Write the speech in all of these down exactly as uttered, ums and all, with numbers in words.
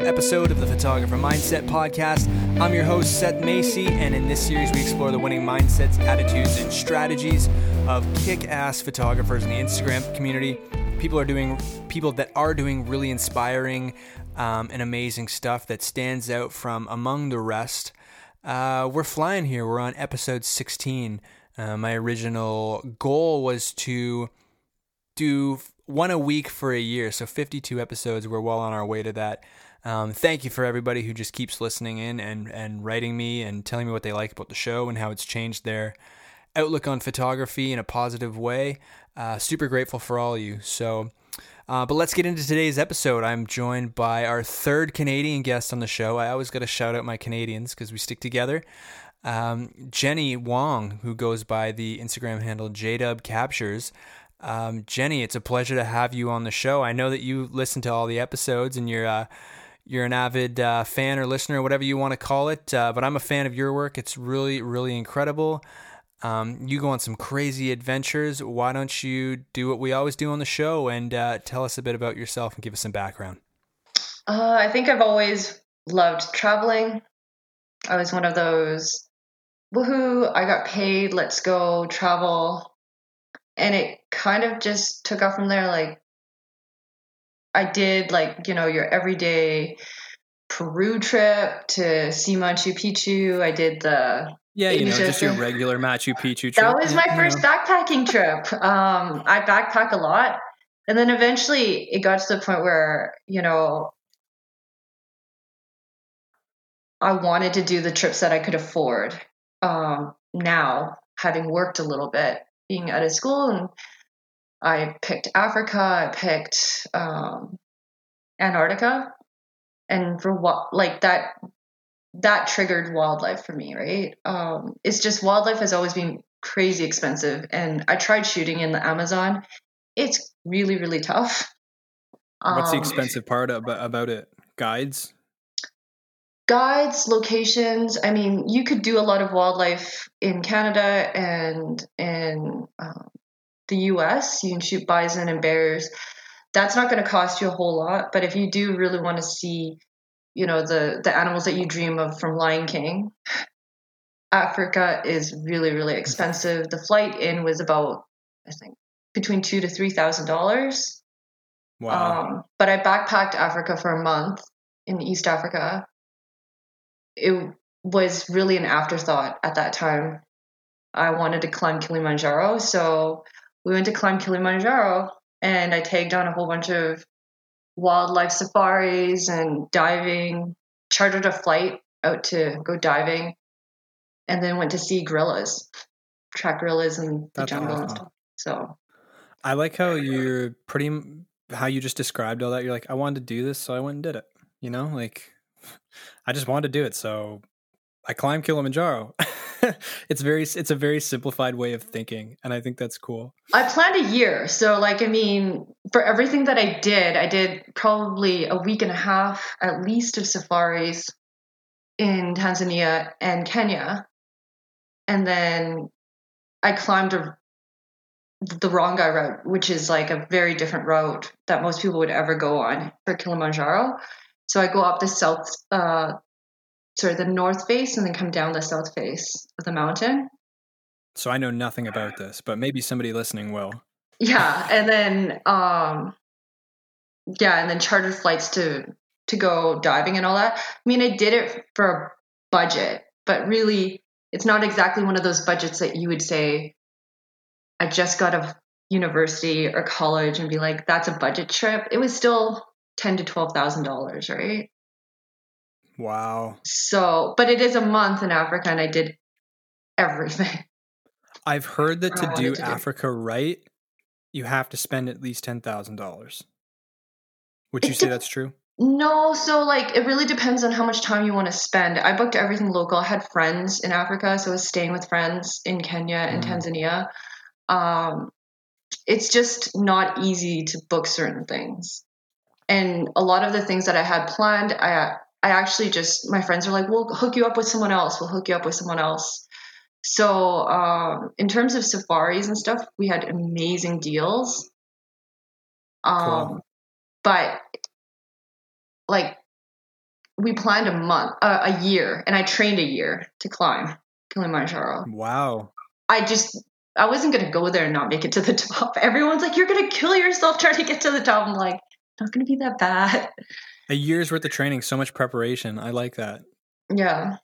another episode of the Photographer Mindset Podcast. I'm your host, Seth Macy, and in this series, we explore the winning mindsets, attitudes, and strategies of kick-ass photographers in the Instagram community. People are doing, people that are doing really inspiring um, and amazing stuff that stands out from among the rest. Uh, we're flying here. We're on episode sixteen. Uh, my original goal was to do one a week for a year, so fifty-two episodes. We're well on our way to that. Um, thank you for everybody who just keeps listening in and, and writing me and telling me what they like about the show and how it's changed their outlook on photography in a positive way. Uh, super grateful for all of you. So, uh, but let's get into today's episode. I'm joined by our third Canadian guest on the show. I always got to shout out my Canadians because we stick together. Um, Jenny Wong, who goes by the Instagram handle jdubcaptures. Um, Jenny, it's a pleasure to have you on the show. I know that you listen to all the episodes and you're uh, you're an avid uh, fan or listener, whatever you want to call it, uh, but I'm a fan of your work. It's really, really incredible. Um, you go on some crazy adventures. Why don't you do what we always do on the show and uh, tell us a bit about yourself and give us some background? Uh, I think I've always loved traveling. I was one of those, woohoo, I got paid, let's go travel. And it kind of just took off from there. Like I did like, you know, your everyday Peru trip to see Machu Picchu. I did the Yeah, you know, just your regular Machu Picchu trip. That was my first backpacking trip. Um, I backpack a lot. And then eventually it got to the point where, you know, I wanted to do the trips that I could afford. Um, now, having worked a little bit, being out of school, and I picked Africa, I picked um, Antarctica, and for what, like that, that triggered wildlife for me, right? Um, it's just wildlife has always been crazy expensive, and I tried shooting in the Amazon. It's really, really tough. What's um, the expensive part about, about it? Guides? Guides, locations. I mean, you could do a lot of wildlife in Canada and in um, the U S. You can shoot bison and bears. That's not going to cost you a whole lot. But if you do really want to see, you know, the, the animals that you dream of from Lion King, Africa is really, really expensive. The flight in was about, I think, between two to three thousand dollars. Wow! Um, but I backpacked Africa for a month in East Africa. It was really an afterthought at that time. I wanted to climb Kilimanjaro. So we went to climb Kilimanjaro and I tagged on a whole bunch of wildlife safaris and diving, chartered a flight out to go diving, and then went to see gorillas, track gorillas in the jungle. Awesome. And stuff. So I like how you're pretty, how you just described all that. You're like, I wanted to do this, so I went and did it, you know, like I just wanted to do it, so I climbed Kilimanjaro. It's very, it's a very simplified way of thinking, and I think that's cool. I planned a year, so like, I mean, for everything that I did, I did probably a week and a half at least of safaris in Tanzania and Kenya, and then I climbed a, the Rongai route, which is like a very different route that most people would ever go on for Kilimanjaro. So I go up the south, uh, sorry, the north face, and then come down the south face of the mountain. So I know nothing about this, but maybe somebody listening will. Yeah, and then, um, yeah, and then chartered flights to to go diving and all that. I mean, I did it for a budget, but really, it's not exactly one of those budgets that you would say, I just got a university or college and be like, that's a budget trip. It was still ten to twelve thousand dollars, right? Wow. So, but it is a month in Africa, and I did everything. I've heard that to do to Africa do. right, you have to spend at least ten thousand dollars. Would you it say de- that's true? No, so like it really depends on how much time you want to spend. I booked everything local. I had friends in Africa, so I was staying with friends in Kenya and mm. Tanzania. Um, it's just not easy to book certain things. And a lot of the things that I had planned, I I actually just, my friends were like, we'll hook you up with someone else. We'll hook you up with someone else. So um, in terms of safaris and stuff, we had amazing deals. Um, cool. But like we planned a month, uh, a year, and I trained a year to climb Kilimanjaro. Wow. I just, I wasn't going to go there and not make it to the top. Everyone's like, you're going to kill yourself trying to get to the top. I'm like, not going to be that bad. A year's worth of training, so much preparation. I like that. Yeah.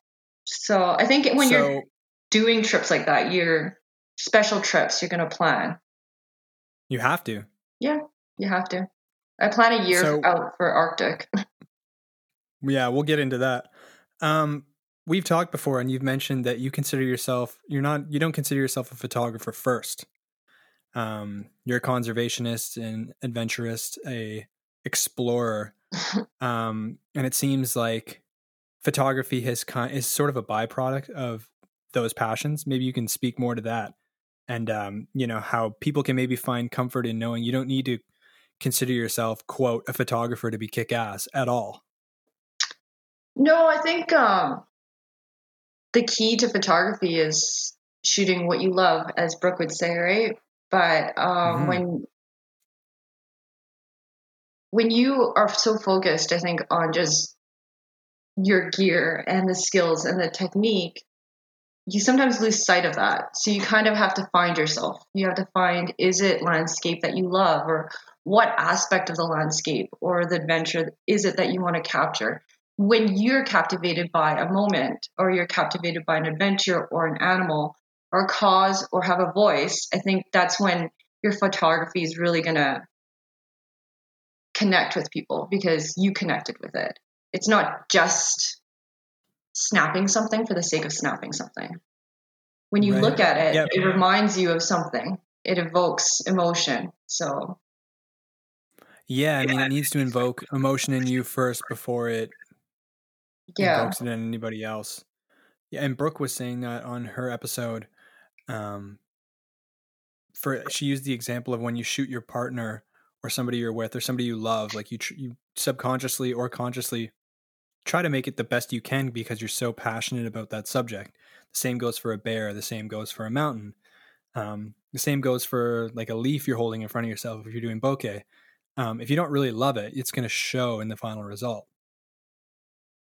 So I think when so, you're doing trips like that, your special trips, you're going to plan. You have to. Yeah, you have to. I plan a year so, out for Arctic. Yeah, we'll get into that. Um, we've talked before, and you've mentioned that you consider yourself, you're not, you don't consider yourself a photographer first. Um, you're a conservationist, an adventurist, a explorer. Um, and it seems like photography has kind is sort of a byproduct of those passions. Maybe you can speak more to that and, um, you know, how people can maybe find comfort in knowing you don't need to consider yourself, quote, a photographer to be kick-ass at all. No, I think um, the key to photography is shooting what you love, as Brooke would say, right? But um, mm-hmm. when when you are so focused, I think, on just your gear and the skills and the technique, you sometimes lose sight of that. So you kind of have to find yourself. You have to find, is it landscape that you love, or what aspect of the landscape or the adventure is it that you want to capture? When you're captivated by a moment, or you're captivated by an adventure or an animal or a cause or have a voice, I think that's when your photography is really going to connect with people because you connected with it. It's not just snapping something for the sake of snapping something. When you right. look at it, yep. it reminds you of something. It evokes emotion. So, yeah, I mean, it needs to invoke emotion in you first before it yeah invokes it in anybody else. Yeah, and Brooke was saying that on her episode. Um, for she used the example of when you shoot your partner or somebody you're with or somebody you love, like you tr- you subconsciously or consciously try to make it the best you can because you're so passionate about that subject. The same goes for a bear. The same goes for a mountain. Um, the same goes for like a leaf you're holding in front of yourself if you're doing bokeh. Um, if you don't really love it, it's going to show in the final result.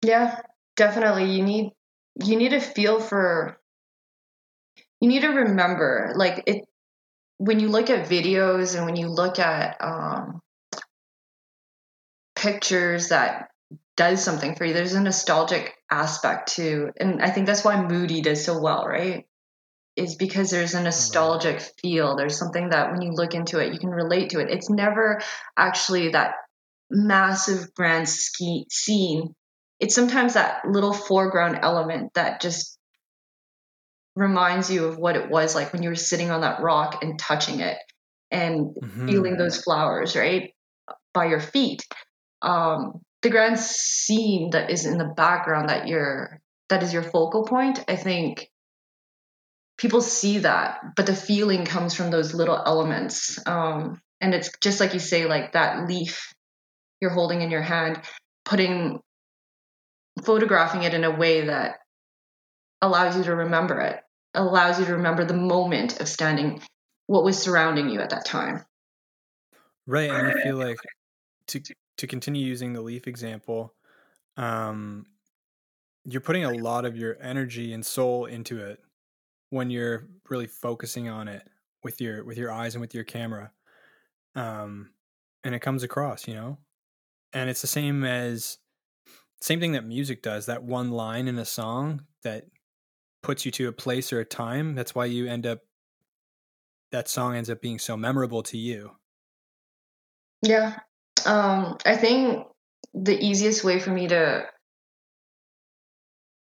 Yeah, definitely. You need, you need a feel for, you need to remember, like it, when you look at videos and when you look at um, pictures that does something for you, there's a nostalgic aspect to, and I think that's why Moody does so well, right? Is because there's a nostalgic right. feel. There's something that when you look into it, you can relate to it. It's never actually that massive grand ski scene. It's sometimes that little foreground element that just reminds you of what it was like when you were sitting on that rock and touching it and mm-hmm. feeling those flowers, right, by your feet. Um, the grand scene that is in the background that you're, that is your focal point, I think people see that, but the feeling comes from those little elements. Um, and it's just like you say, like that leaf you're holding in your hand, putting photographing it in a way that allows you to remember it, allows you to remember the moment of standing, what was surrounding you at that time. Right. And I feel like to to continue using the leaf example, um, you're putting a lot of your energy and soul into it when you're really focusing on it with your with your eyes and with your camera. Um, and it comes across, you know? And it's the same as Same thing that music does, that one line in a song that puts you to a place or a time. That's why you end up, that song ends up being so memorable to you. Yeah. Um, I think the easiest way for me to,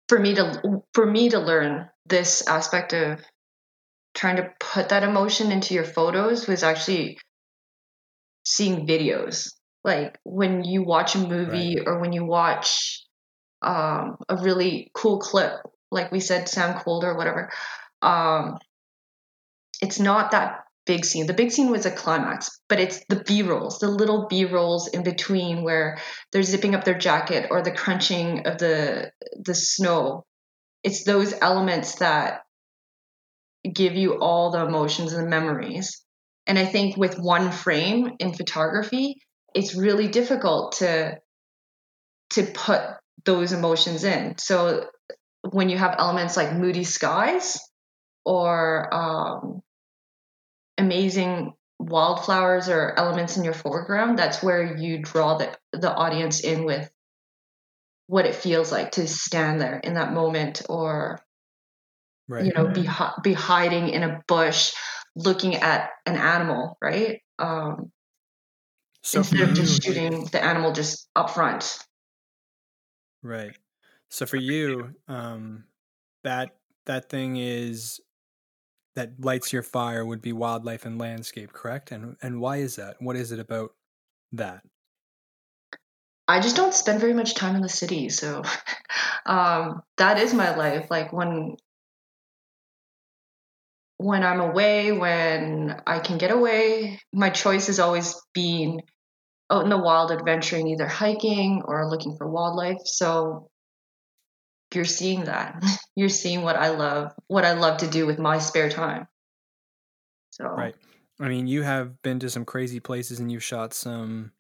for me to, for me to learn this aspect of trying to put that emotion into your photos was actually seeing videos. Like when you watch a movie right. or when you watch um, a really cool clip, like we said, Sam Cold or whatever, um, it's not that big scene. The big scene was a climax, but it's the B-rolls, the little B-rolls in between where they're zipping up their jacket or the crunching of the the snow. It's those elements that give you all the emotions and the memories. And I think with one frame in photography, it's really difficult to to put those emotions in. So when you have elements like moody skies or um, amazing wildflowers or elements in your foreground, that's where you draw the, the audience in with what it feels like to stand there in that moment, or, right, you know, be, be hiding in a bush, looking at an animal, right? Um, so instead of just shooting the animal just up front. Right. So for you, um, that, that thing is, that lights your fire would be wildlife and landscape, correct? And, and why is that? What is it about that? I just don't spend very much time in the city. So, um, that is my life. Like when, when I'm away, when I can get away, my choice has always been out in the wild adventuring, either hiking or looking for wildlife. So you're seeing that. You're seeing what I love, what I love to do with my spare time. So, right. I mean, you have been to some crazy places and you've shot some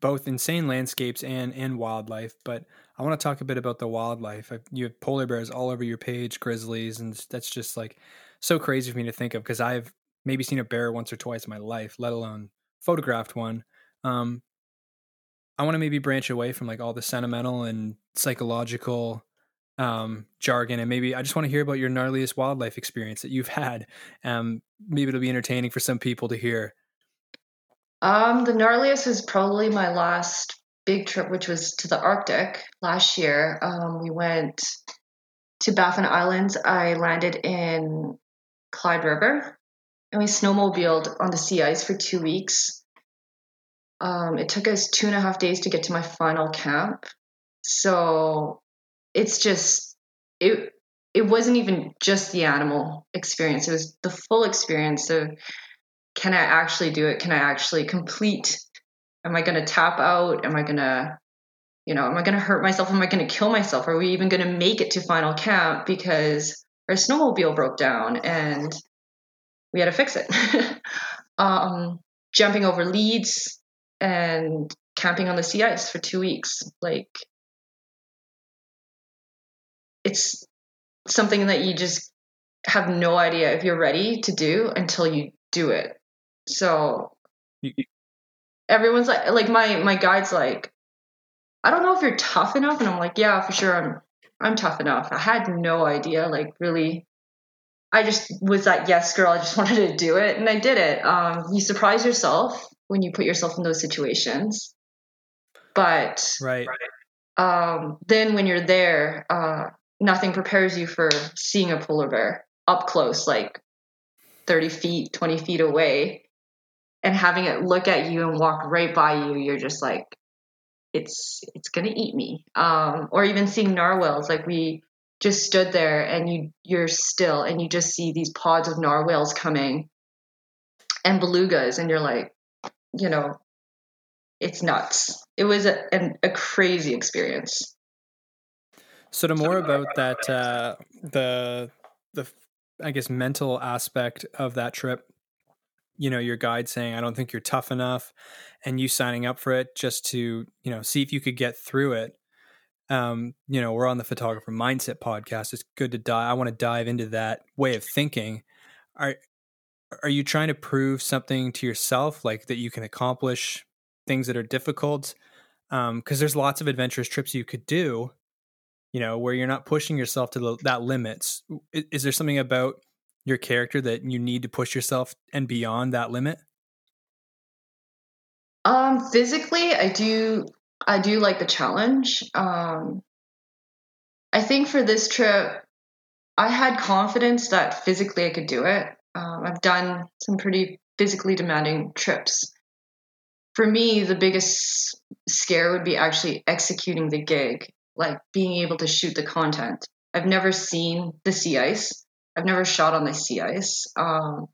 both insane landscapes and, and wildlife, but I want to talk a bit about the wildlife. You have polar bears all over your page, grizzlies, and that's just like so crazy for me to think of because I've maybe seen a bear once or twice in my life, let alone photographed one. Um, I want to maybe branch away from like all the sentimental and psychological um, jargon, and maybe I just want to hear about your gnarliest wildlife experience that you've had. Um, maybe it'll be entertaining for some people to hear. Um, the gnarliest was probably my last big trip, which was to the Arctic last year. Um, we went to Baffin Islands. I landed in Clyde River and we snowmobiled on the sea ice for two weeks. Um, it took us two and a half days to get to my final camp. So it's just, it, it wasn't even just the animal experience. It was the full experience of, can I actually do it? Can I actually complete? Am I going to tap out? Am I going to, you know, am I going to hurt myself? Am I going to kill myself? Are we even going to make it to final camp because our snowmobile broke down and we had to fix it? um, jumping over leads and camping on the sea ice for two weeks. Like, it's something that you just have no idea if you're ready to do until you do it. So everyone's like, like my, my guide's like, I don't know if you're tough enough. And I'm like, yeah, for sure. I'm, I'm tough enough. I had no idea. Like really, I just was that yes girl. I just wanted to do it. And I did it. Um, you surprise yourself when you put yourself in those situations, but right. um, then when you're there, uh, nothing prepares you for seeing a polar bear up close, like thirty feet, twenty feet away, and having it look at you and walk right by you. You're just like, it's, it's going to eat me. Um, or even seeing narwhals. Like we just stood there and you, you're still, and you just see these pods of narwhals coming and belugas. And you're like, you know, it's nuts. It was a, an, a crazy experience. So to more about that, uh, the, the, I guess, mental aspect of that trip, you know, your guide saying, I don't think you're tough enough, and you signing up for it just to, you know, see if you could get through it. Um, you know, we're on the Photographer Mindset podcast. It's good to dive. I want to dive into that way of thinking. Are, are you trying to prove something to yourself, like that you can accomplish things that are difficult? Um, 'cause there's lots of adventurous trips you could do, you know, where you're not pushing yourself to the, that limits. Is, is there something about your character that you need to push yourself and beyond that limit? Um, physically, I do. I do like the challenge. Um, I think for this trip, I had confidence that physically I could do it. Um, I've done some pretty physically demanding trips. For me, the biggest scare would be actually executing the gig. Like being able to shoot the content. I've never seen the sea ice. I've never shot on the sea ice. Um,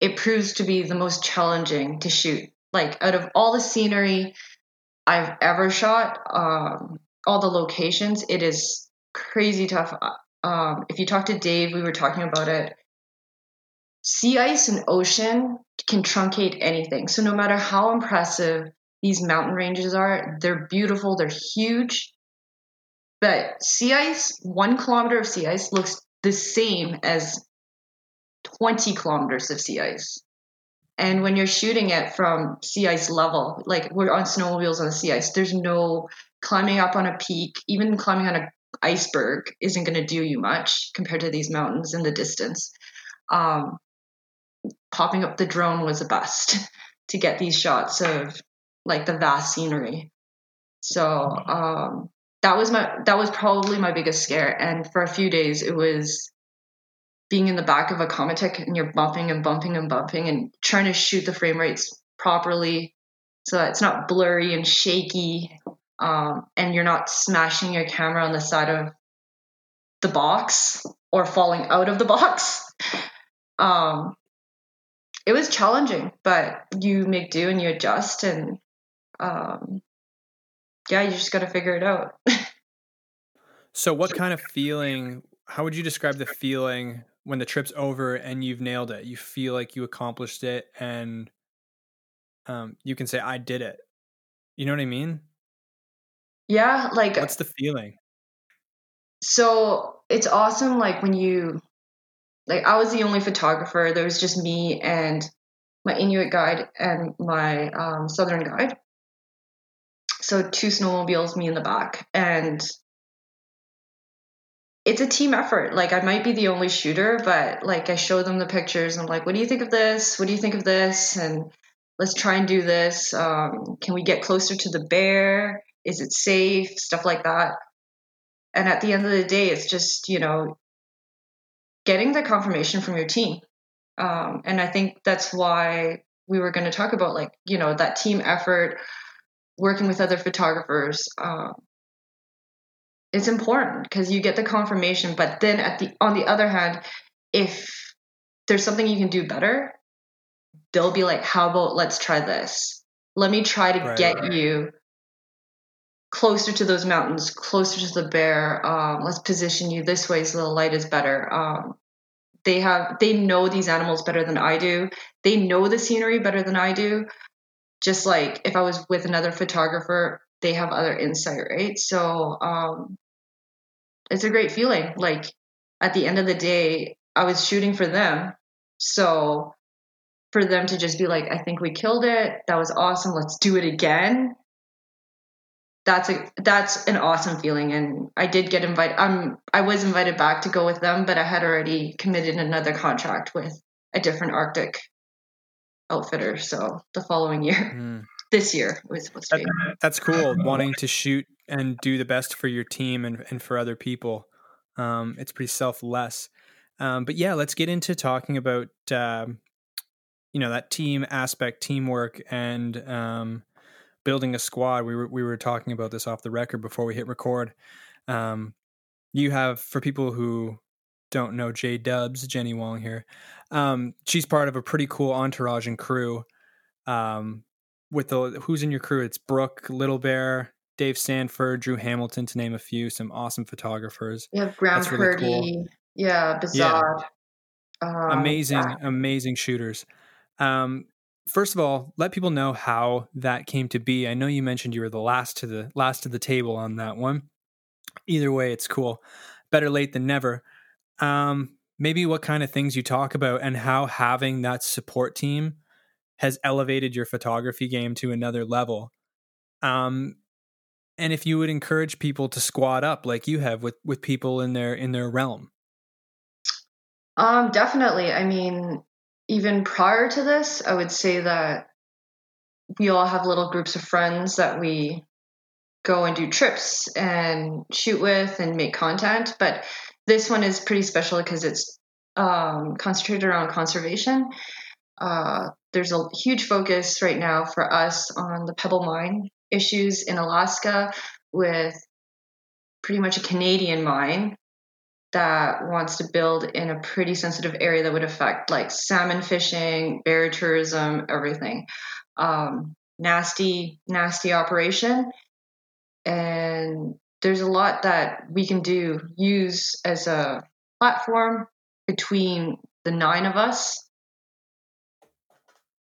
it proves to be the most challenging to shoot. Like out of all the scenery I've ever shot, um, all the locations, it is crazy tough. Um, if you talk to Dave, we were talking about it. Sea ice and ocean can truncate anything. So no matter how impressive these mountain ranges are. They're beautiful. They're huge. But sea ice, one kilometer of sea ice looks the same as twenty kilometers of sea ice. And when you're shooting it from sea ice level, like we're on snowmobiles on the sea ice, there's no climbing up on a peak. Even climbing on an iceberg isn't going to do you much compared to these mountains in the distance. Um, popping up the drone was a bust to get these shots of like the vast scenery. So um, that was my, that was probably my biggest scare. And for a few days it was being in the back of a Komatik and you're bumping and bumping and bumping and trying to shoot the frame rates properly so that it's not blurry and shaky, um, and you're not smashing your camera on the side of the box or falling out of the box. Um, it was challenging, but you make do and you adjust, and um, yeah, you just got to figure it out. So what kind of feeling, how would you describe the feeling when the trip's over and you've nailed it? You feel like you accomplished it and um, you can say, I did it. You know what I mean? Yeah. Like, what's the feeling? So it's awesome. Like when you, like I was the only photographer. There was just me and my Inuit guide and my um, Southern guide. So two snowmobiles, me in the back, and it's a team effort. Like I might be the only shooter, but like I show them the pictures and I'm like, what do you think of this? What do you think of this? And let's try and do this. Um, can we get closer to the bear? Is it safe? Stuff like that. And at the end of the day, it's just, you know, getting the confirmation from your team. Um, and I think that's why we were going to talk about like, you know, that team effort, working with other photographers. Um, It's important because you get the confirmation, but then at the on the other hand, if there's something you can do better, they'll be like, how about let's try this? Let me try to right, get right. you closer to those mountains, closer to the bear. Um, let's position you this way so the light is better. Um, they have they know these animals better than I do. They know the scenery better than I do. Just like if I was with another photographer, they have other insight, right? So um, it's a great feeling. Like at the end of the day, I was shooting for them. So for them to just be like, I think we killed it. That was awesome. Let's do it again. That's a, that's an awesome feeling. And I did get invited. Um, I was invited back to go with them, but I had already committed another contract with a different Arctic outfitter. So the following year, mm. this year it was supposed to be. That's cool. Wanting to shoot and do the best for your team and, and for other people. Um, it's pretty selfless. Um, but yeah, let's get into talking about, um, you know, that team aspect, teamwork, and um, building a squad. We were, we were talking about this off the record before we hit record. Um, you have, for people who don't know, J Dubs, Jenny Wong here. Um, she's part of a pretty cool entourage and crew. Um, With the who's in your crew, it's Brooke Little Bear, Dave Sanford, Drew Hamilton, to name a few. Some awesome photographers. You have Grant Purdy, really cool. yeah, bizarre, yeah. Um, amazing, yeah. amazing shooters. Um, first of all, let people know how that came to be. I know you mentioned you were the last to the last to the table on that one. Either way, it's cool. Better late than never. Um, maybe what kind of things you talk about and how having that support team has elevated your photography game to another level. Um, and if you would encourage people to squad up like you have with, with people in their, in their realm. Um, definitely. I mean, even prior to this, I would say that we all have little groups of friends that we go and do trips and shoot with and make content. But this one is pretty special because it's um, concentrated around conservation. Uh, there's a huge focus right now for us on the Pebble Mine issues in Alaska with pretty much a Canadian mine that wants to build in a pretty sensitive area that would affect like salmon fishing, bear tourism, everything. Um, nasty, nasty operation. And there's a lot that we can do, use as a platform between the nine of us,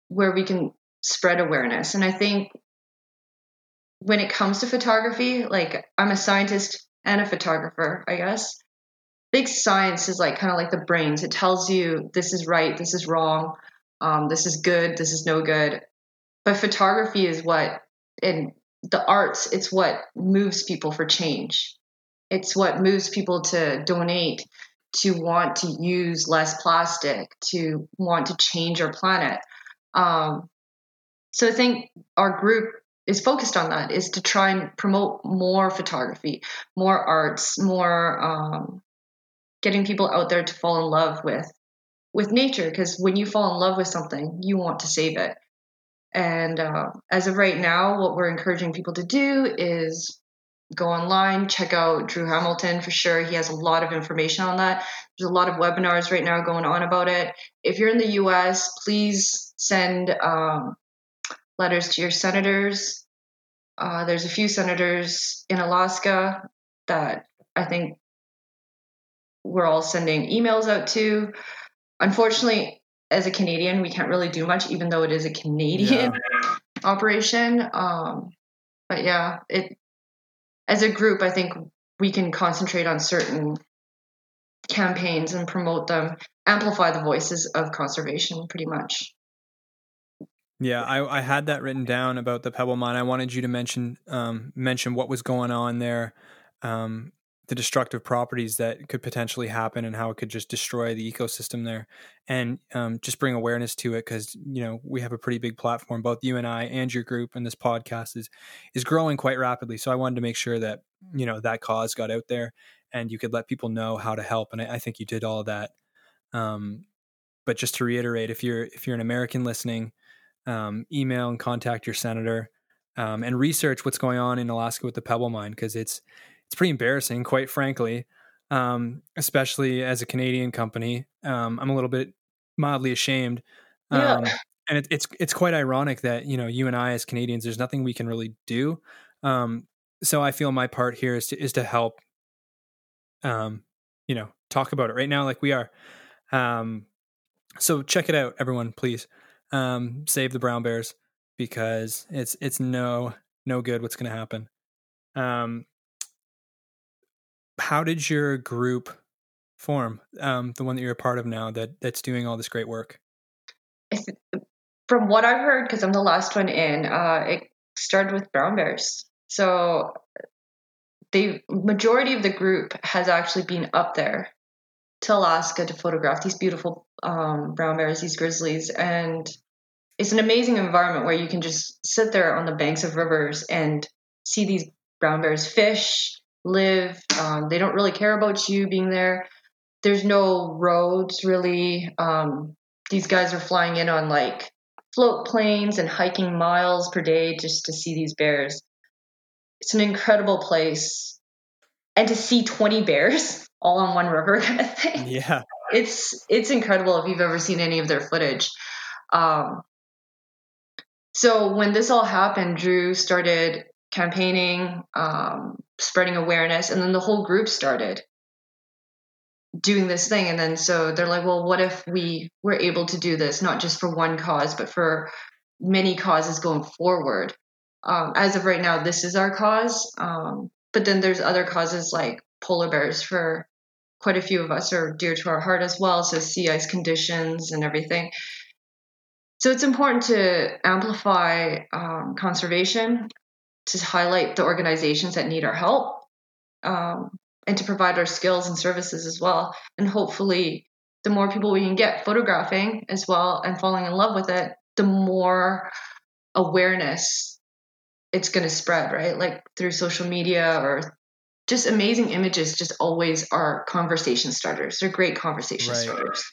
where we can spread awareness. And I think when it comes to photography, like I'm a scientist and a photographer, I guess. Big science is like kind of like the brains. It tells you this is right, this is wrong, um, this is good, this is no good. But photography is what, in the arts, it's what moves people for change. It's what moves people to donate, to want to use less plastic, to want to change our planet. Um, so I think our group is focused on that, is to try and promote more photography, more arts, more um, getting people out there to fall in love with with nature. Because when you fall in love with something, you want to save it. And uh, as of right now, what we're encouraging people to do is go online, check out Drew Hamilton for sure. He has a lot of information on that. There's a lot of webinars right now going on about it. If you're in the U S, please send um, letters to your senators. Uh, there's a few senators in Alaska that I think we're all sending emails out to. Unfortunately, as a Canadian, we can't really do much, even though it is a Canadian yeah. operation. Um, but yeah, it. As a group, I think we can concentrate on certain campaigns and promote them, amplify the voices of conservation pretty much. Yeah, I, I had that written down about the Pebble Mine. I wanted you to mention um, mention what was going on there, um, the destructive properties that could potentially happen and how it could just destroy the ecosystem there, and um, just bring awareness to it, because, you know, we have a pretty big platform. Both you and I and your group and this podcast is is growing quite rapidly. So I wanted to make sure that, you know, that cause got out there and you could let people know how to help. And I, I think you did all of that. Um, but just to reiterate, if you're if you're an American listening, um, email and contact your senator, um, and research what's going on in Alaska with the Pebble Mine, because it's it's pretty embarrassing, quite frankly, um, especially as a Canadian company. Um, I'm a little bit mildly ashamed. Um, yeah. And it, it's it's quite ironic that, you know, you and I as Canadians, there's nothing we can really do. Um, so I feel my part here is to, is to help, um, you know, talk about it right now like we are. Um, so check it out, everyone, please. Um, save the brown bears, because it's it's no, no good what's going to happen. Um How did your group form, um, the one that you're a part of now that that's doing all this great work? From what I've heard, because I'm the last one in, uh, it started with brown bears. So the majority of the group has actually been up there to Alaska to photograph these beautiful um, brown bears, these grizzlies. And it's an amazing environment where you can just sit there on the banks of rivers and see these brown bears fish, live. Um, they don't really care about you being there. There's no roads really. Um, these guys are flying in on like float planes and hiking miles per day just to see these bears. It's an incredible place. And to see twenty bears all on one river kind of thing. Yeah. It's, it's incredible if you've ever seen any of their footage. Um, so when this all happened, Drew started campaigning, um, spreading awareness, and then the whole group started doing this thing. And then so they're like, well, what if we were able to do this not just for one cause but for many causes going forward? Um, as of right now, this is our cause, um, but then there's other causes like polar bears for quite a few of us are dear to our heart as well, so sea ice conditions and everything. So it's important to amplify um, conservation, to highlight the organizations that need our help, um, and to provide our skills and services as well. And hopefully the more people we can get photographing as well and falling in love with it, the more awareness it's going to spread, right? Like through social media or just amazing images just always are conversation starters. They're great conversation right. starters.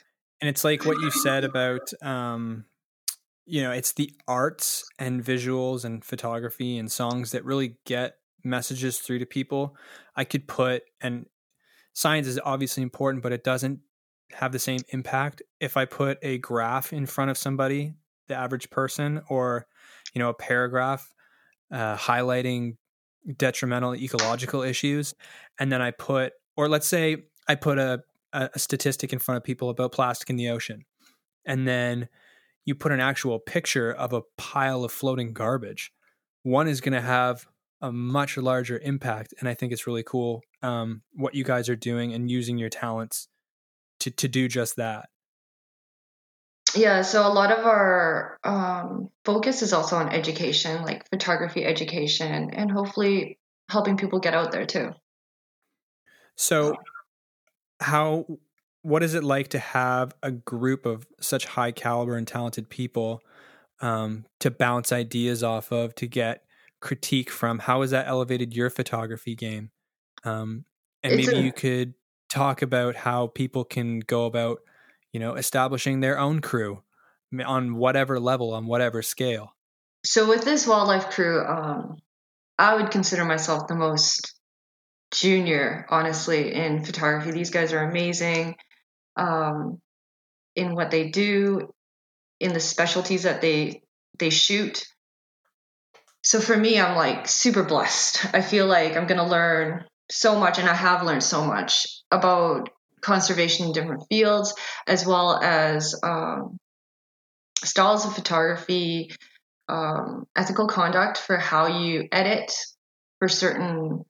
And it's like what you said about, um, you know, it's the arts and visuals and photography and songs that really get messages through to people. I could put, and science is obviously important, but it doesn't have the same impact if I put a graph in front of somebody, the average person, or, you know, a paragraph uh, highlighting detrimental ecological issues. And then I put, or let's say I put a, a statistic in front of people about plastic in the ocean. And then you put an actual picture of a pile of floating garbage. One is going to have a much larger impact. And I think it's really cool um, what you guys are doing and using your talents to, to do just that. Yeah, so a lot of our um, focus is also on education, like photography education, and hopefully helping people get out there too. So how, what is it like to have a group of such high caliber and talented people um, to bounce ideas off of, to get critique from? How has that elevated your photography game? Um, and it's maybe a- you could talk about how people can go about, you know, establishing their own crew on whatever level, on whatever scale. So with this wildlife crew, um, I would consider myself the most junior, honestly, in photography. These guys are amazing um, in what they do, in the specialties that they they shoot. So for me, I'm like super blessed. I feel like I'm going to learn so much, and I have learned so much about conservation in different fields, as well as um, styles of photography, um, ethical conduct for how you edit for certain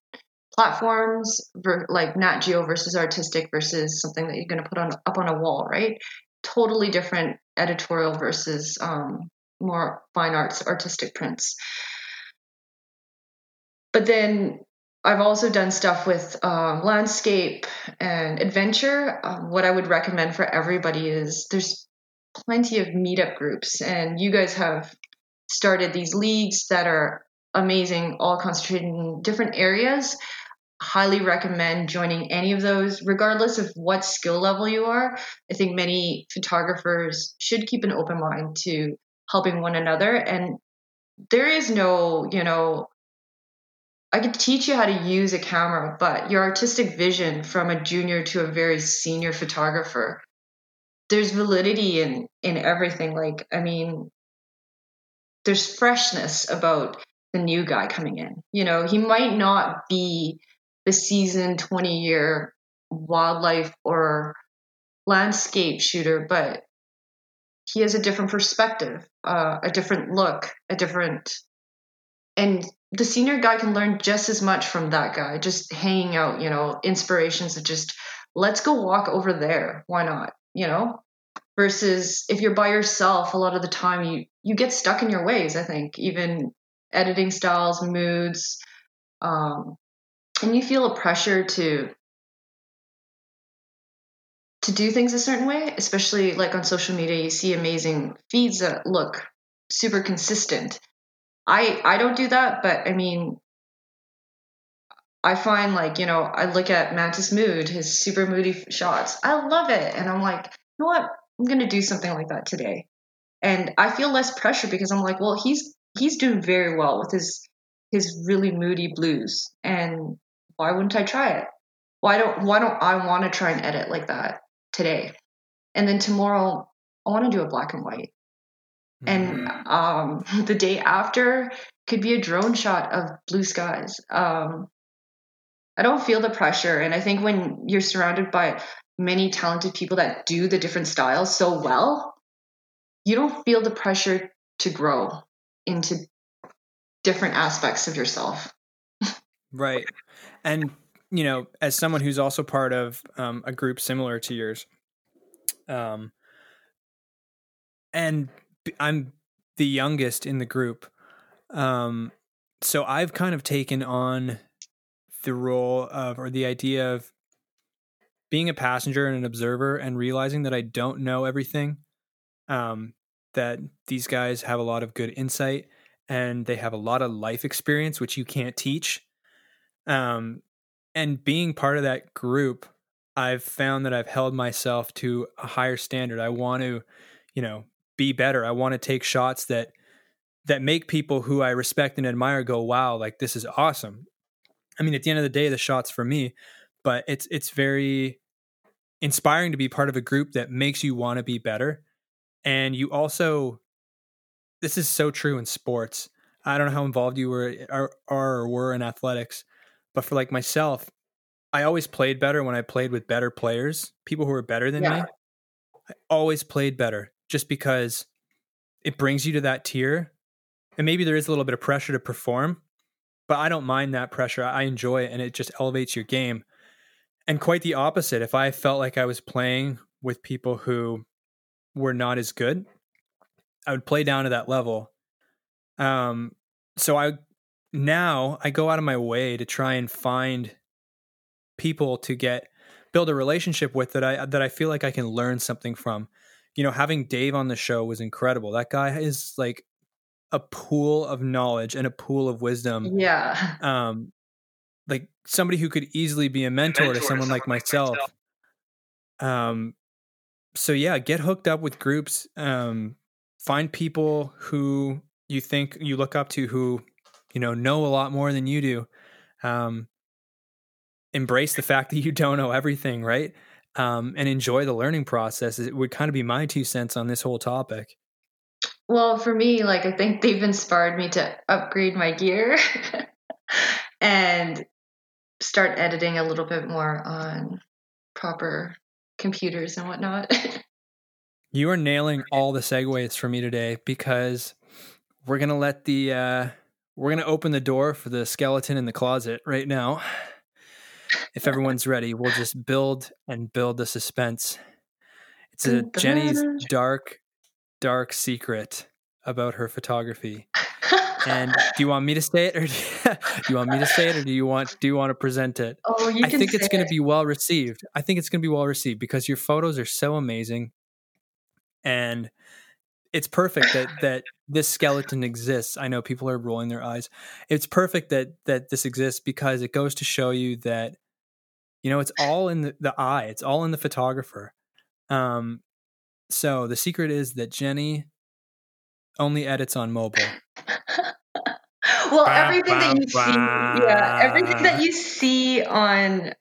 platforms, like Nat Geo versus artistic versus something that you're going to put on up on a wall, right? Totally different editorial versus um, more fine arts, artistic prints. But then I've also done stuff with um, landscape and adventure. Um, what I would recommend for everybody is there's plenty of meetup groups, and you guys have started these leagues that are amazing, all concentrated in different areas. Highly recommend joining any of those, regardless of what skill level you are. I think many photographers should keep an open mind to helping one another. And there is no, you know, I could teach you how to use a camera, but your artistic vision from a junior to a very senior photographer, there's validity in, in everything. Like, I mean, there's freshness about the new guy coming in. You know, he might not be the seasoned twenty-year wildlife or landscape shooter, but he has a different perspective, uh, a different look, a different... And the senior guy can learn just as much from that guy, just hanging out, you know, inspirations of just, let's go walk over there. Why not? You know, versus if you're by yourself, a lot of the time you, you get stuck in your ways, I think, even editing styles, moods, um, and you feel a pressure to, to do things a certain way, especially like on social media, you see amazing feeds that look super consistent. I, I don't do that, but I mean, I find like, you know, I look at Mantis Mood, his super moody shots. I love it. And I'm like, you know what? I'm going to do something like that today. And I feel less pressure because I'm like, well, he's, he's doing very well with his, his really moody blues. And why wouldn't I try it? Why don't, why don't I want to try and edit like that today? And then tomorrow I want to do a black and white. And um, the day after could be a drone shot of blue skies. Um, I don't feel the pressure. And I think when you're surrounded by many talented people that do the different styles so well, you don't feel the pressure to grow into different aspects of yourself. Right. And, you know, as someone who's also part of um, a group similar to yours, um, and I'm the youngest in the group. Um, so I've kind of taken on the role of, or the idea of being a passenger and an observer and realizing that I don't know everything, um, that these guys have a lot of good insight and they have a lot of life experience, which you can't teach. Um, and being part of that group, I've found that I've held myself to a higher standard. I want to, you know, be better. I want to take shots that, that make people who I respect and admire go, wow, like this is awesome. I mean, at the end of the day, the shot's for me, but it's, it's very inspiring to be part of a group that makes you want to be better. And you also, this is so true in sports. I don't know how involved you were or, are or were in athletics, but for like myself, I always played better when I played with better players, people who were better than yeah. me. I always played better. Just because it brings you to that tier. And maybe there is a little bit of pressure to perform, but I don't mind that pressure. I enjoy it, and it just elevates your game. And quite the opposite. If I felt like I was playing with people who were not as good, I would play down to that level. Um, so I now I go out of my way to try and find people to get build a relationship with that I that I feel like I can learn something from. You know, having Dave on the show was incredible. That guy is like a pool of knowledge and a pool of wisdom. Yeah. Um, like somebody who could easily be a mentor, a mentor to someone, to someone like, like myself. myself. Um, so yeah, get hooked up with groups. Um, find people who you think you look up to, who, you know, know a lot more than you do. Um, embrace the fact that you don't know everything, right? Um, and enjoy the learning process. It would kind of be my two cents on this whole topic. Well, for me, like, I think they've inspired me to upgrade my gear and start editing a little bit more on proper computers and whatnot. You are nailing all the segues for me today, because we're going to let the, uh, we're going to open the door for the skeleton in the closet right now. If everyone's ready, we'll just build and build the suspense. It's a Jenny's dark, dark secret about her photography. And do you want me to say it, or do you, do you want me to say it, or do you want do you want to present it? Oh, you I can think say it's going to be well received. I think it's going to be well received because your photos are so amazing, and it's perfect that that this skeleton exists. I know people are rolling their eyes. It's perfect that that this exists because it goes to show you that, you know, it's all in the, the eye. It's all in the photographer. Um, so the secret is that Jenny only edits on mobile. Well, everything that you see, yeah, everything that you see on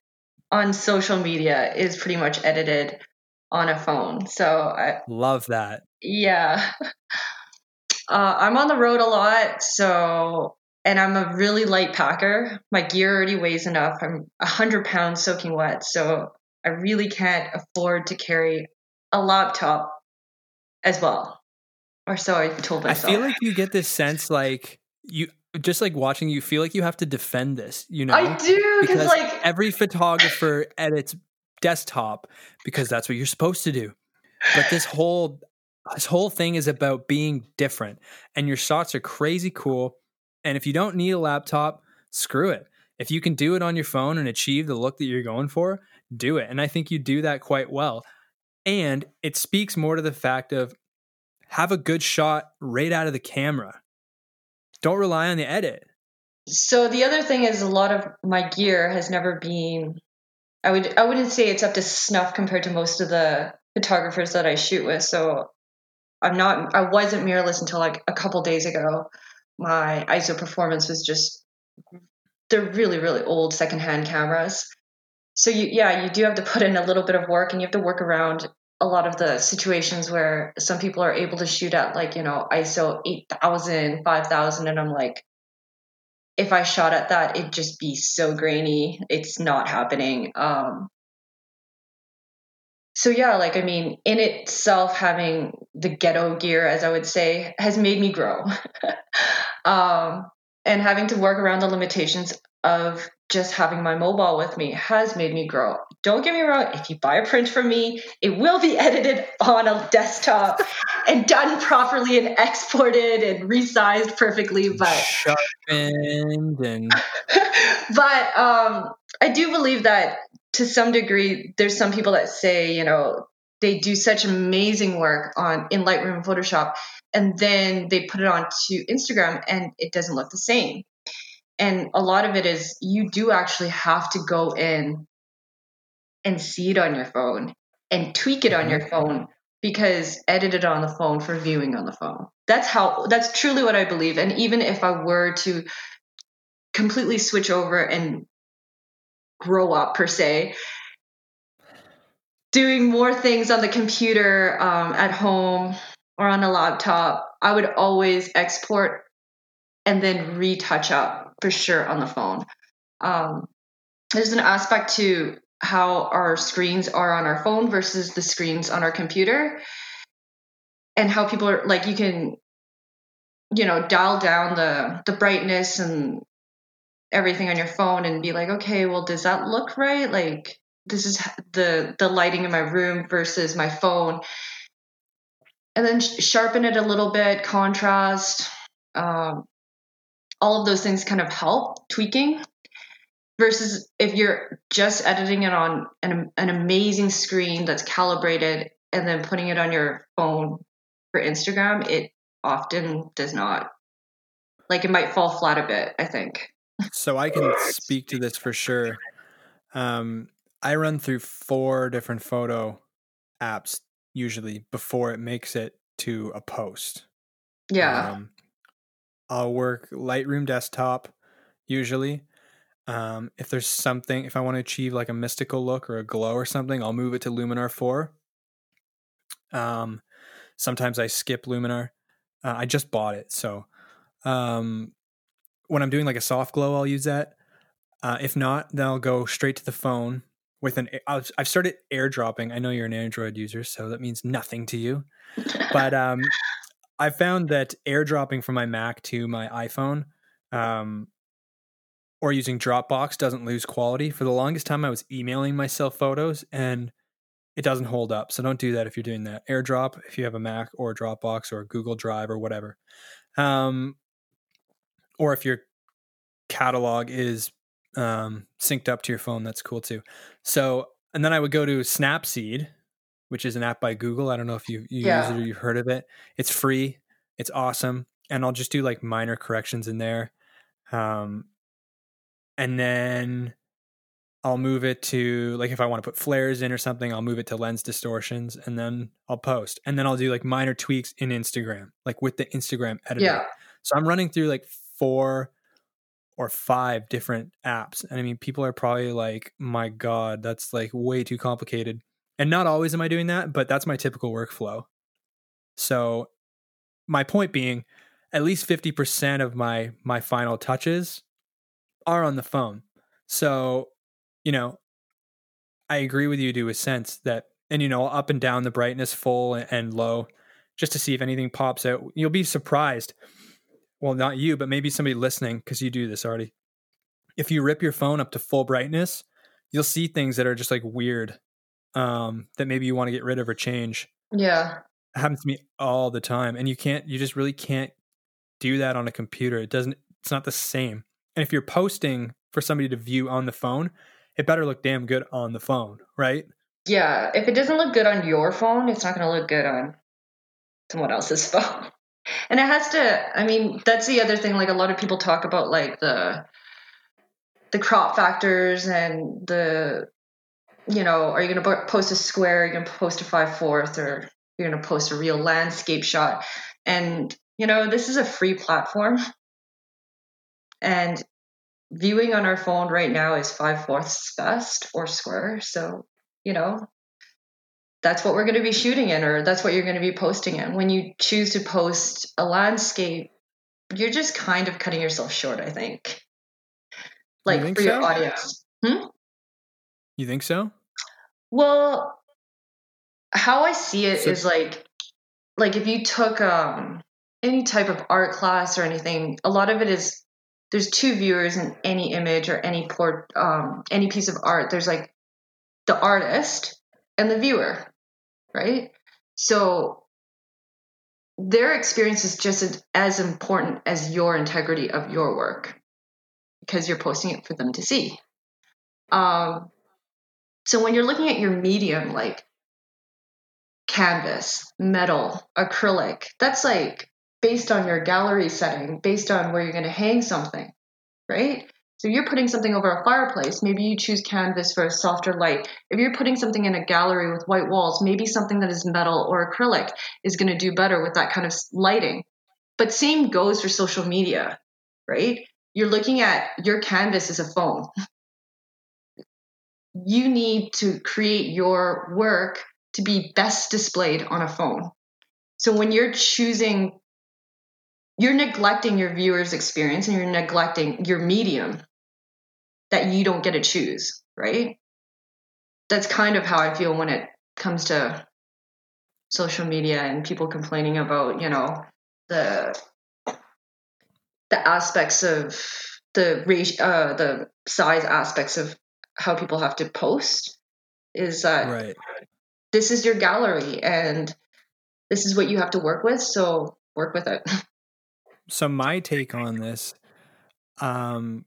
on social media is pretty much edited on a phone. So I love that. Yeah, uh, I'm on the road a lot, so and I'm a really light packer. My gear already weighs enough. I'm a hundred pounds soaking wet, so I really can't afford to carry a laptop as well. Or so I told myself. I feel like you get this sense, like you. Just like watching you, feel like you have to defend this, you know? I do, because like every photographer edits desktop because that's what you're supposed to do. But this whole this whole thing is about being different, and your shots are crazy cool. And if you don't need a laptop, screw it. If you can do it on your phone and achieve the look that you're going for, do it. And I think you do that quite well. And it speaks more to the fact of have a good shot right out of the camera. Don't rely on the edit. So the other thing is, a lot of my gear has never been, I would, I wouldn't say it's up to snuff compared to most of the photographers that I shoot with. So I'm not, I wasn't mirrorless until like a couple days ago. My I S O performance was just, they're really, really old secondhand cameras. So you, yeah, you do have to put in a little bit of work, and you have to work around a lot of the situations where some people are able to shoot at like, you know, I S O eight thousand, five thousand. And I'm like, if I shot at that, it'd just be so grainy. It's not happening. Um, so yeah, like, I mean, in itself, having the ghetto gear, as I would say, has made me grow. um, and having to work around the limitations of just having my mobile with me has made me grow. Don't get me wrong. If you buy a print from me, it will be edited on a desktop and done properly and exported and resized perfectly. But sharpened and. But um, I do believe that to some degree, there's some people that say, you know, they do such amazing work on in Lightroom and Photoshop, and then they put it onto Instagram and it doesn't look the same. And a lot of it is you do actually have to go in and see it on your phone and tweak it on your phone, because edit it on the phone for viewing on the phone. That's how, that's truly what I believe. And even if I were to completely switch over and grow up per se, doing more things on the computer um, at home or on a laptop, I would always export and then retouch up for sure on the phone. Um, there's an aspect to how our screens are on our phone versus the screens on our computer, and how people are like, you can, you know, dial down the, the brightness and everything on your phone and be like, okay, well, does that look right? Like, this is the, the lighting in my room versus my phone. And then sh- sharpen it a little bit, contrast, um, all of those things kind of help tweaking. Versus if you're just editing it on an, an amazing screen that's calibrated and then putting it on your phone for Instagram, it often does not. Like, it might fall flat a bit, I think. So I can speak to this for sure. Um, I run through four different photo apps usually before it makes it to a post. Yeah. Um, I'll work Lightroom desktop usually. Um, if there's something, if I want to achieve like a mystical look or a glow or something, I'll move it to Luminar four. Um, sometimes I skip Luminar. Uh, I just bought it. So, um, when I'm doing like a soft glow, I'll use that. Uh, if not, then I'll go straight to the phone with an, I've, I've started airdropping. I know you're an Android user, so that means nothing to you, but, um, I found that airdropping from my Mac to my iPhone, um, or using Dropbox doesn't lose quality. For the longest time, I was emailing myself photos and it doesn't hold up. So don't do that if you're doing that. AirDrop, if you have a Mac or a Dropbox or a Google Drive or whatever. Um, or if your catalog is um, synced up to your phone, that's cool too. So, and then I would go to Snapseed, which is an app by Google. I don't know if you, you yeah. use it or you've heard of it. It's free. It's awesome. And I'll just do like minor corrections in there. Um, And then I'll move it to, like, if I want to put flares in or something, I'll move it to Lens Distortions, and then I'll post. And then I'll do like minor tweaks in Instagram, like with the Instagram editor. Yeah. So I'm running through like four or five different apps. And I mean, people are probably like, my God, that's like way too complicated. And not always am I doing that, but that's my typical workflow. So my point being, at least fifty percent of my my final touches are on the phone. So, you know, I agree with you to a sense that, and, you know, up and down the brightness, full and low, just to see if anything pops out. You'll be surprised. Well, not you, but maybe somebody listening, because you do this already. If you rip your phone up to full brightness, you'll see things that are just like weird, um, that maybe you want to get rid of or change. Yeah. It happens to me all the time. And you can't, you just really can't do that on a computer. It doesn't, it's not the same. And if you're posting for somebody to view on the phone, it better look damn good on the phone, right? Yeah. If it doesn't look good on your phone, it's not going to look good on someone else's phone. And it has to, I mean, that's the other thing. Like, a lot of people talk about like the, the crop factors and the, you know, are you going to post a square? Are you going to post a five fourth, or you're going to post a real landscape shot? And, you know, this is a free platform. And viewing on our phone right now is five fourths best or square. So, you know, that's what we're going to be shooting in, or that's what you're going to be posting in. When you choose to post a landscape, you're just kind of cutting yourself short, I think. Like, you think for so? Your audience. Hmm? You think so? Well, how I see it so- is like, like if you took um, any type of art class or anything, a lot of it is, there's two viewers in any image or any port, um, any piece of art. There's like the artist and the viewer, right? So their experience is just as important as your integrity of your work, because you're posting it for them to see. Um, so when you're looking at your medium, like canvas, metal, acrylic, that's like based on your gallery setting, based on where you're going to hang something, right? So if you're putting something over a fireplace, maybe you choose canvas for a softer light. If you're putting something in a gallery with white walls, maybe something that is metal or acrylic is going to do better with that kind of lighting. But same goes for social media, right? You're looking at your canvas as a phone. You need to create your work to be best displayed on a phone. So when you're choosing, you're neglecting your viewer's experience, and you're neglecting your medium that you don't get to choose, right? That's kind of how I feel when it comes to social media and people complaining about, you know, the the aspects of the ratio, uh, the size aspects of how people have to post is that right. This is your gallery and this is what you have to work with. So work with it. So my take on this, um,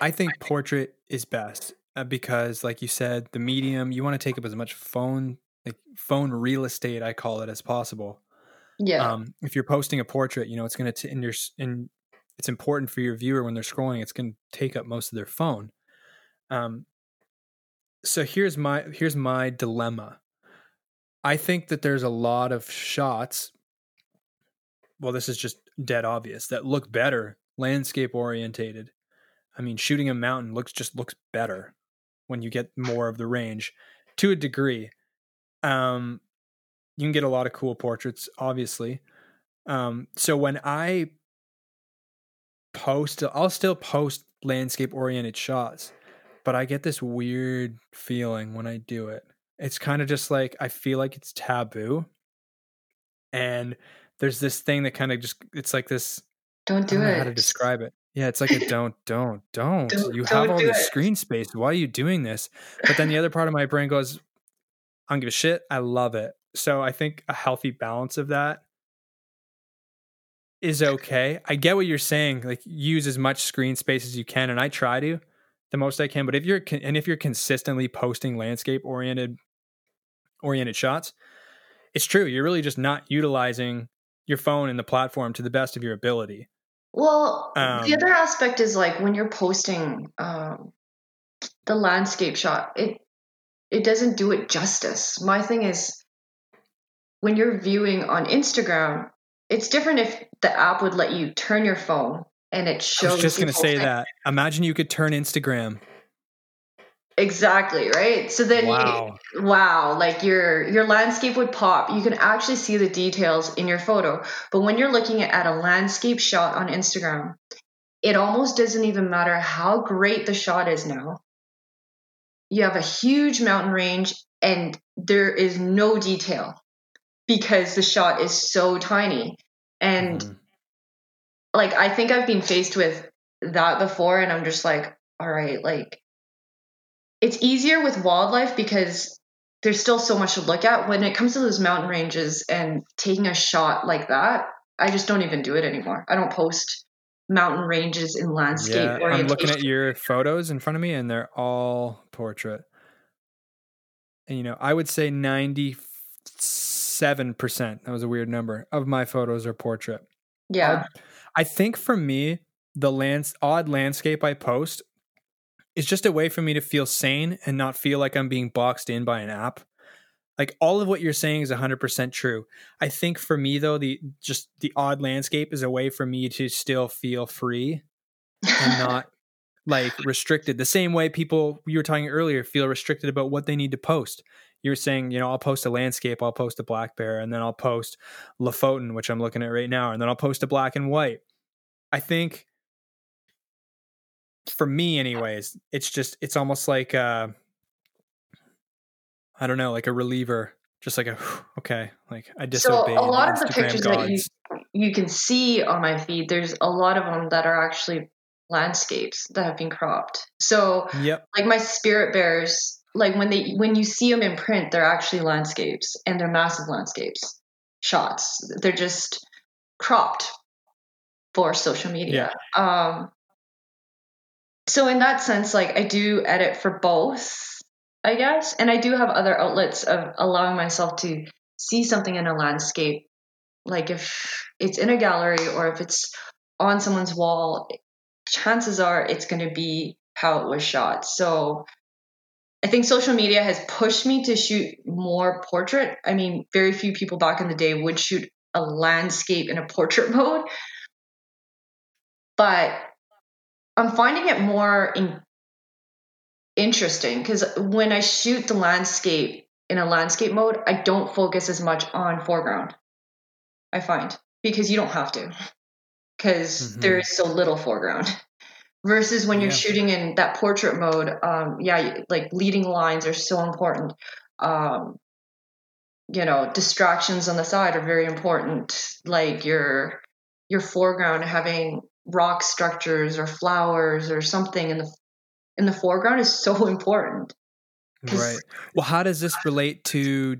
I think portrait is best because, like you said, the medium, you want to take up as much phone, like phone real estate, I call it, as possible. Yeah. Um, if you're posting a portrait, you know, it's going to, in your, in, it's important for your viewer when they're scrolling, it's going to take up most of their phone. Um, so here's my, here's my dilemma. I think that there's a lot of shots. Well, this is just dead obvious that look better landscape orientated. I mean, shooting a mountain looks just looks better when you get more of the range to a degree. Um, you can get a lot of cool portraits, obviously. Um, so when I post, I'll still post landscape oriented shots, but I get this weird feeling when I do it. It's kind of just like, I feel like it's taboo. And there's this thing that kind of just, it's like this, don't do I don't it. Know how to describe it. Yeah. It's like a don't, don't, don't, don't you have don't all this it. Screen space. Why are you doing this? But then the other part of my brain goes, I don't give a shit. I love it. So I think a healthy balance of that is okay. I get what you're saying. Like, use as much screen space as you can. And I try to the most I can, but if you're, and if you're consistently posting landscape oriented, oriented shots, it's true. You're really just not utilizing your phone and the platform to the best of your ability. Well, um, the other aspect is like when you're posting, um, the landscape shot, it, it doesn't do it justice. My thing is, when you're viewing on Instagram, it's different if the app would let you turn your phone and it shows. I was just going to say things. That. Imagine you could turn Instagram. Exactly, right? So then, wow, you, wow like your your landscape would pop. You can actually see the details in your photo. But when you're looking at a landscape shot on Instagram, it almost doesn't even matter how great the shot is now. You have a huge mountain range and there is no detail, because the shot is so tiny. And mm. like, I think I've been faced with that before, and I'm just like, all right, like, it's easier with wildlife because there's still so much to look at. When it comes to those mountain ranges and taking a shot like that, I just don't even do it anymore. I don't post mountain ranges in landscape. Yeah, orientation. I'm looking at your photos in front of me and they're all portrait. And, you know, I would say ninety-five percent seven percent, that was a weird number, of my photos are portrait. Yeah. I, I think for me, the lands, odd landscape I post is just a way for me to feel sane and not feel like I'm being boxed in by an app. Like, all of what you're saying is one hundred percent true. I think for me, though, the just the odd landscape is a way for me to still feel free and not like restricted. The same way people, you were talking earlier, feel restricted about what they need to post. You're saying, you know, I'll post a landscape, I'll post a black bear, and then I'll post Lofoten, which I'm looking at right now, and then I'll post a black and white. I think, for me anyways, it's just, it's almost like, uh, I don't know, like a reliever, just like a, okay, like I disobeyed. So a lot of the pictures that you, you can see on my feed, there's a lot of them that are actually landscapes that have been cropped. So yep. like my spirit bears, like when they, when you see them in print, they're actually landscapes, and they're massive landscapes shots. They're just cropped for social media. Yeah. Um, so in that sense, like I do edit for both, I guess. And I do have other outlets of allowing myself to see something in a landscape. Like if it's in a gallery or if it's on someone's wall, chances are it's going to be how it was shot. So I think social media has pushed me to shoot more portrait. I mean, very few people back in the day would shoot a landscape in a portrait mode, but I'm finding it more in- interesting because when I shoot the landscape in a landscape mode, I don't focus as much on foreground, I find, because you don't have to, because mm-hmm. there is so little foreground. Versus when you're yeah. shooting in that portrait mode, um, yeah, like leading lines are so important. Um, you know, distractions on the side are very important. Like your your foreground having rock structures or flowers or something in the in the foreground is so important. Right. Well, how does this relate to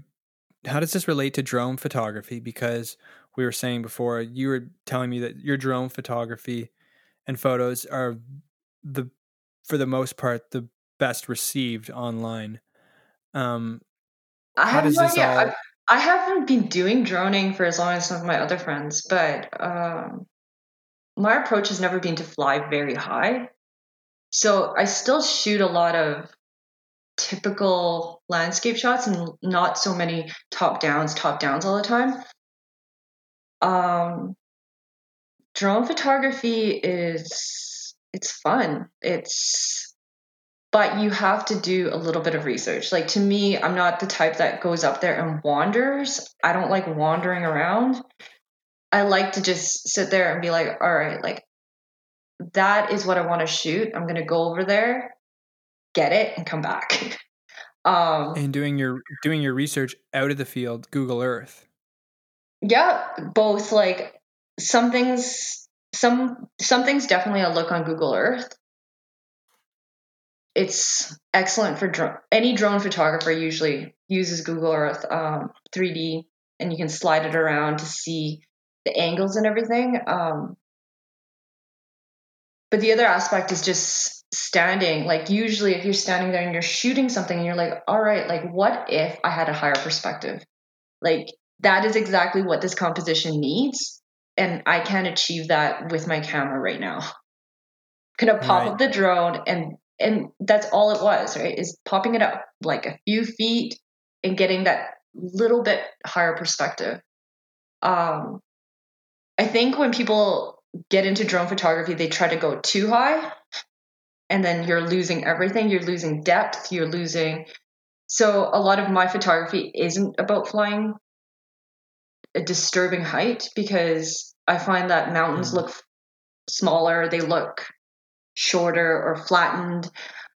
how does this relate to drone photography? Because we were saying before, you were telling me that your drone photography and photos are the for the most part the best received online. Um, I have no idea. All... I, I haven't been doing droning for as long as some of my other friends, but um, my approach has never been to fly very high. So I still shoot a lot of typical landscape shots and not so many top downs, top downs all the time. Um, drone photography is, it's fun. It's, but you have to do a little bit of research. Like, to me, I'm not the type that goes up there and wanders. I don't like wandering around. I like to just sit there and be like, all right, like, that is what I want to shoot. I'm going to go over there, get it, and come back. um, and doing your, doing your research out of the field, Google Earth. Yeah, both. Like, some things, some, some things definitely a look on Google Earth. It's excellent for drone. Any drone photographer usually uses Google Earth um, three D, and you can slide it around to see the angles and everything. Um, but the other aspect is just standing. Like, usually if you're standing there and you're shooting something and you're like, all right, like, what if I had a higher perspective? Like, that is exactly what this composition needs, and I can't achieve that with my camera right now. I'm gonna pop right. up the drone, and and that's all it was, right? Is popping it up like a few feet and getting that little bit higher perspective. Um, I think when people get into drone photography, they try to go too high, and then you're losing everything. You're losing depth. You're losing. So a lot of my photography isn't about flying a disturbing height, because I find that mountains look smaller, they look shorter or flattened.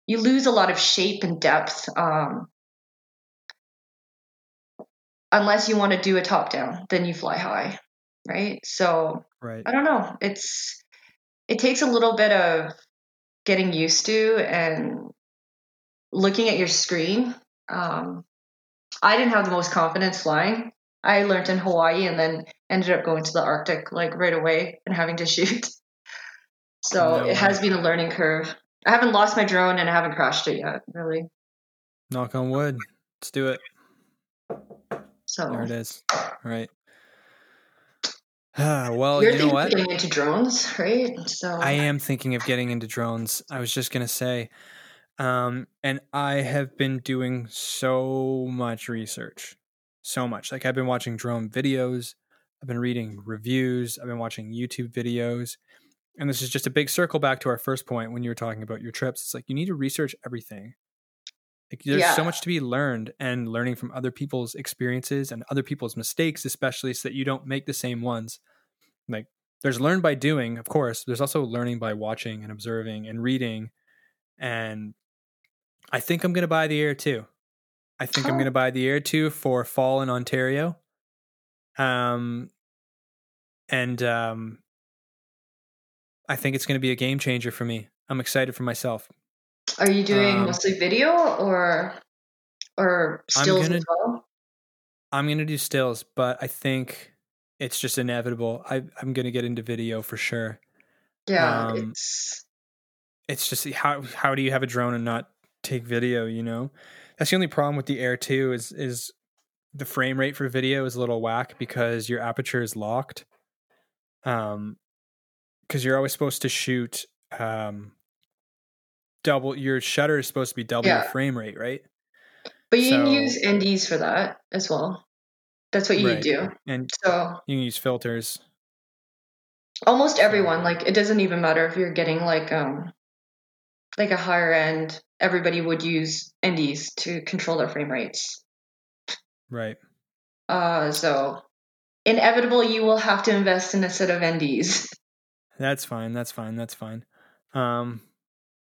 You lose a lot of shape and depth, um, unless you want to do a top down, then you fly high, right? So right. I don't know. It's it takes a little bit of getting used to and looking at your screen. Um, I didn't have the most confidence flying. I learned in Hawaii and then ended up going to the Arctic like right away and having to shoot. So no it way. has been a learning curve. I haven't lost my drone and I haven't crashed it yet, really. Knock on wood. Let's do it. So there it is. All right. Ah, well, You're you know what? You're thinking of getting into drones, right? So I am thinking of getting into drones. I was just going to say, um, and I have been doing so much research. So much. Like, I've been watching drone videos, I've been reading reviews, I've been watching YouTube videos. And this is just a big circle back to our first point when you were talking about your trips. It's like, you need to research everything. Like, there's yeah. so much to be learned, and learning from other people's experiences and other people's mistakes, especially, so that you don't make the same ones. Like, there's learn by doing, of course. There's also learning by watching and observing and reading. And I think I'm going to buy the Air two. I think oh. I'm going to buy the Air two for fall in Ontario. Um, and um, I think it's going to be a game changer for me. I'm excited for myself. Are you doing um, mostly video or or stills as well? I'm going to do stills, but I think it's just inevitable. I, I'm going to get into video for sure. Yeah, um, it's it's just how how do you have a drone and not take video, you know? That's the only problem with the Air two is is the frame rate for video is a little whack because your aperture is locked. Um, because you're always supposed to shoot um double. Your shutter is supposed to be double yeah. your frame rate, right? But you so, can use N Ds for that as well. That's what you right. do. And so you can use filters. Almost everyone, like, it doesn't even matter if you're getting like um like a higher end. Everybody would use N Ds to control their frame rates. Right. Uh, so inevitable, you will have to invest in a set of N Ds. That's fine. That's fine. That's fine. Um,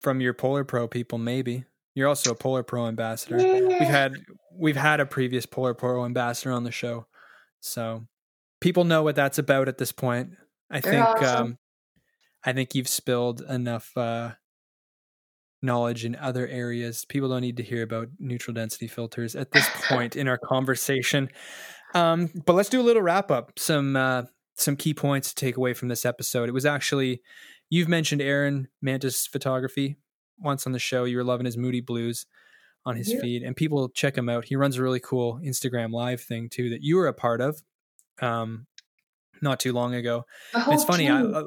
from your Polar Pro people, maybe. You're also a Polar Pro ambassador. Yeah. We've had, we've had a previous Polar Pro ambassador on the show. So people know what that's about at this point. I They're think, awesome. um, I think you've spilled enough uh, knowledge in other areas. People don't need to hear about neutral density filters at this point in our conversation. Um, but let's do a little wrap up. Some uh, some key points to take away from this episode. It was actually, you've mentioned Aaron Mantis Photography once on the show. You were loving his Moody Blues on his yeah. feed, and people check him out. He runs a really cool Instagram live thing too that you were a part of um, not too long ago. It's funny. I, I,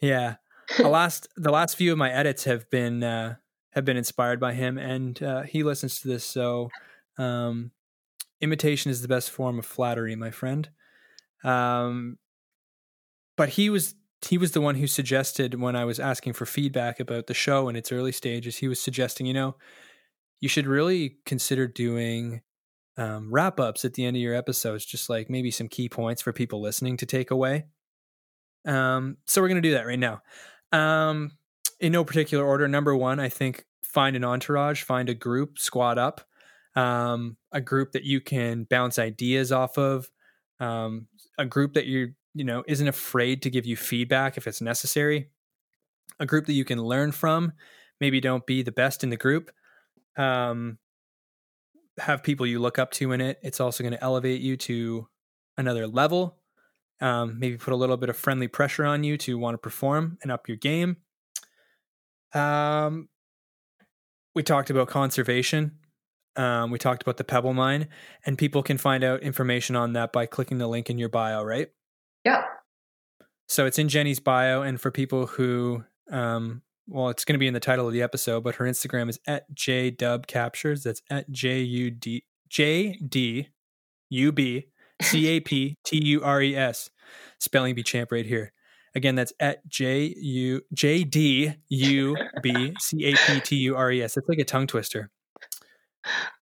yeah. the last, the last few of my edits have been, uh, have been inspired by him, and uh, he listens to this. So um, imitation is the best form of flattery, my friend. Um, but he was, he was the one who suggested, when I was asking for feedback about the show in its early stages, he was suggesting, you know, you should really consider doing um, wrap-ups at the end of your episodes, just like maybe some key points for people listening to take away. Um, so we're going to do that right now. Um, in no particular order, number one, I think find an entourage, find a group, squad up, um, a group that you can bounce ideas off of, um, a group that you you know isn't afraid to give you feedback if it's necessary, a group that you can learn from. Maybe don't be the best in the group. Um, have people you look up to in it. It's also going to elevate you to another level. Um, maybe put a little bit of friendly pressure on you to want to perform and up your game. Um, we talked about conservation. Um, we talked about the Pebble Mine, and people can find out information on that by clicking the link in your bio, right? Yeah. So it's in Jenny's bio, and for people who, um, well, it's going to be in the title of the episode, but her Instagram is at jdubcaptures. That's at J U D J D U B C A P T U R E S. Spelling bee champ right here. Again, that's at J U J D U B C A P T U R E S. It's like a tongue twister.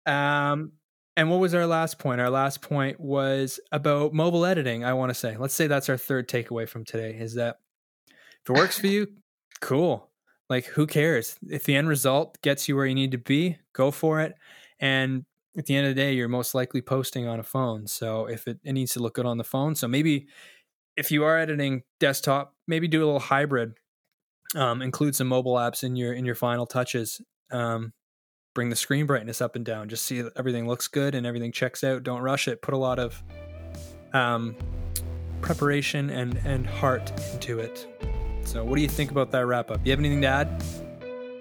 Um, and what was our last point? Our last point was about mobile editing, I want to say. Let's say that's our third takeaway from today, is that if it works for you, cool. Like, who cares? If the end result gets you where you need to be, go for it. And at the end of the day, you're most likely posting on a phone. So if it, it needs to look good on the phone. So maybe if you are editing desktop, maybe do a little hybrid, um, include some mobile apps in your, in your final touches, um, bring the screen brightness up and down, just see that everything looks good and everything checks out. Don't rush it. Put a lot of, um, preparation and, and heart into it. So what do you think about that wrap up? You have anything to add?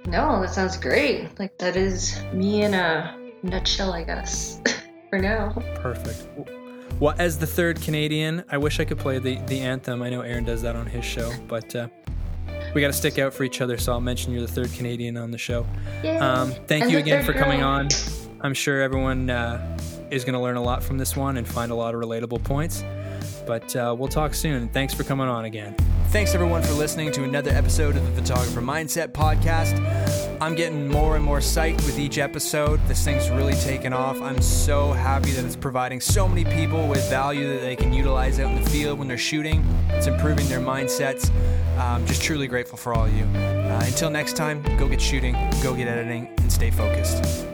No, that sounds great. Like, that is me in a nutshell, I guess, for now. Perfect. Well, as the third Canadian, I wish I could play the, the anthem. I know Aaron does that on his show, but uh, we got to stick out for each other. So I'll mention you're the third Canadian on the show. Yay. Um, thank and you again for girl. coming on. I'm sure everyone uh, is going to learn a lot from this one and find a lot of relatable points. But uh, we'll talk soon. Thanks for coming on again. Thanks everyone for listening to another episode of the Photographer Mindset Podcast. I'm getting more and more psyched with each episode. This thing's really taken off. I'm so happy that it's providing so many people with value that they can utilize out in the field when they're shooting. It's improving their mindsets. I'm just truly grateful for all of you. Uh, until next time, go get shooting, go get editing, and stay focused.